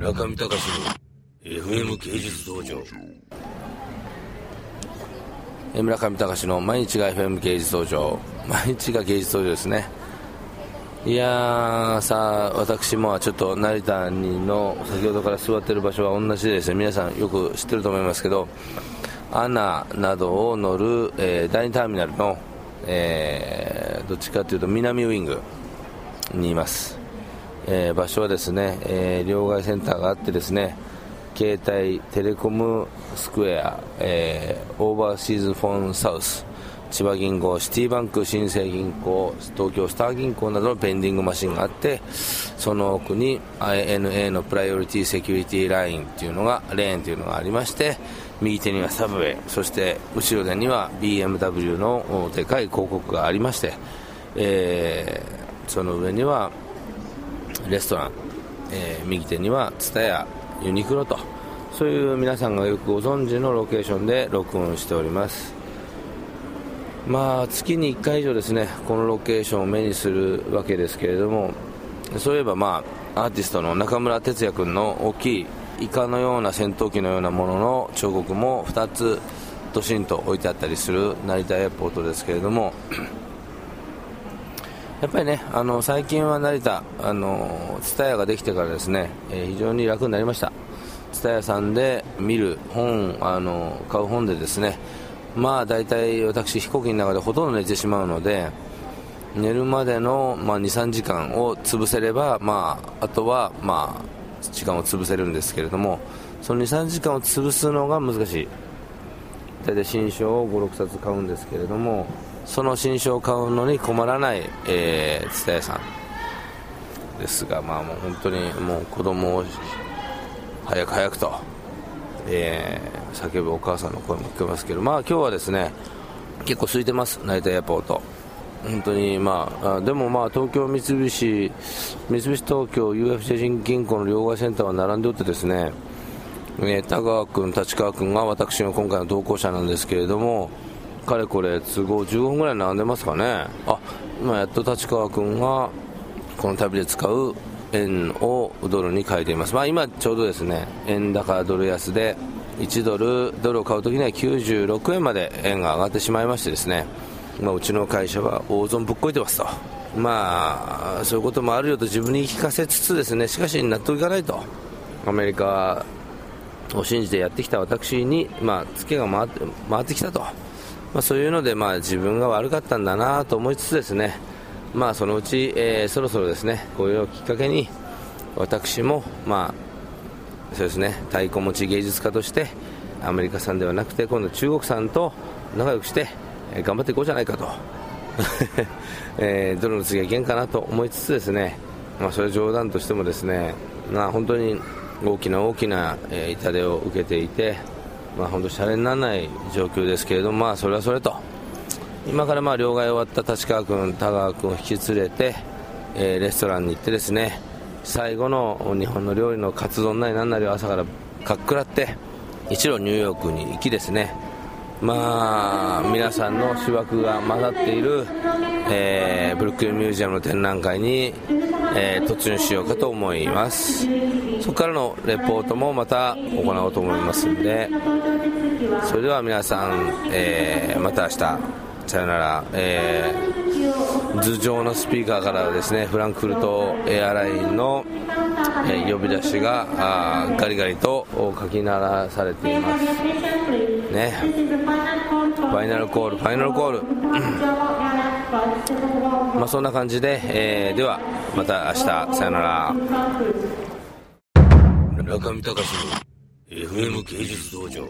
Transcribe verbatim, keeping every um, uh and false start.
中見隆の エフエム 芸術道場。村上隆の毎日が エフエム 芸術道場。毎日が芸術道場ですね。いやー、さあ私もちょっと成田にの先ほどから座っている場所は同じでですね、皆さんよく知ってると思いますけど、エーエヌエー などを乗る、えー、だいにターミナルの、えー、どっちかというと南ウィングにいます、えー、場所はですね、えー、両替センターがあってですね、携帯テレコムスクエア、えー、オーバーシーズフォンサウス、千葉銀行、シティバンク、新生銀行、東京スター銀行などのベンディングマシンがあって、その奥に エーエヌエー のプライオリティセキュリティラインというのがレーンというのがありまして、右手にはサブウェイ、そして後ろ手には ビーエムダブリュー のでかい広告がありまして、えー、その上にはレストラン、えー、右手にはTSUTAYA、ユニクロと、そういう皆さんがよくご存知のロケーションで録音しております。まあ、月にいっかい以上ですね、このロケーションを目にするわけですけれども、そういえば、まあ、アーティストの中村哲也君の大きいイカのような戦闘機のようなものの彫刻もふたつドシンと置いてあったりする成田エアポートですけれども、やっぱりね、あの最近は成田、あのTSUTAYAができてからですね、えー、非常に楽になりました。TSUTAYAさんで見る本、あの買う本でですね、まあ大体私飛行機の中でほとんど寝てしまうので、寝るまでの、まあ、にさんじかんを潰せれば、まあ、あとは、まあ、時間を潰せるんですけれども、そのにさんじかんを潰すのが難しい。大体新書をごろくさつ買うんですけれども、その新書を買うのに困らない、えー、TSUTAYAさんですが、まあ、もう本当にもう子供を早く早くと、えー叫ぶお母さんの声も聞こえますけど、まあ今日はですね結構空いてます、成田エアポート。本当にまあでもまあ東京三菱三菱東京 ユーエフジェー 銀行の両替センターは並んでおってですね、田川君、立川君が私の今回の同行者なんですけれども、かれこれ都合じゅうごふんぐらい並んでますかね。あ、今やっと立川君がこの旅で使う円をドルに変えています。まあ今ちょうどですね、円高ドル安でいちドル、ドルを買うときにはきゅうじゅうろくえんまで円が上がってしまいましてですね、まあ、うちの会社は大損ぶっこいてますと、まあそういうこともあるよと自分に言い聞かせつつですね、しかし納得いかないと、アメリカを信じてやってきた私に、まあ、ツケが回って、回ってきたと、まあ、そういうので、まあ、自分が悪かったんだなと思いつつですね、まあそのうち、えー、そろそろですね、こういうのをきっかけに私もまあそうですね、太鼓持ち芸術家としてアメリカ産ではなくて今度中国産と仲良くして頑張っていこうじゃないかと、えー、ドルの次はいけんかなと思いつつですね、まあ、それ冗談としてもですね、まあ、本当に大きな大きな痛手を受けていて、まあ、本当にシャレにならない状況ですけれども、まあ、それはそれと、今からまあ両替終わった立川君、田川君を引き連れて、えー、レストランに行ってですね、最後の日本の料理のカツ丼なりなんなりを朝からかっくらって、一路ニューヨークに行きですね、まあ皆さんの思惑が混ざっている、えー、ブルックリンミュージアムの展覧会に、えー、突入しようかと思います。そこからのレポートもまた行おうと思いますので、それでは皆さん、えー、また明日さよなら。えー頭上のスピーカーからですね、フランクフルトエアラインの呼び出しがガリガリとかき鳴らされていますね。ファイナルコール、ファイナルコールまあそんな感じで、えー、ではまた明日さよなら。村上隆の エフエム 芸術道場。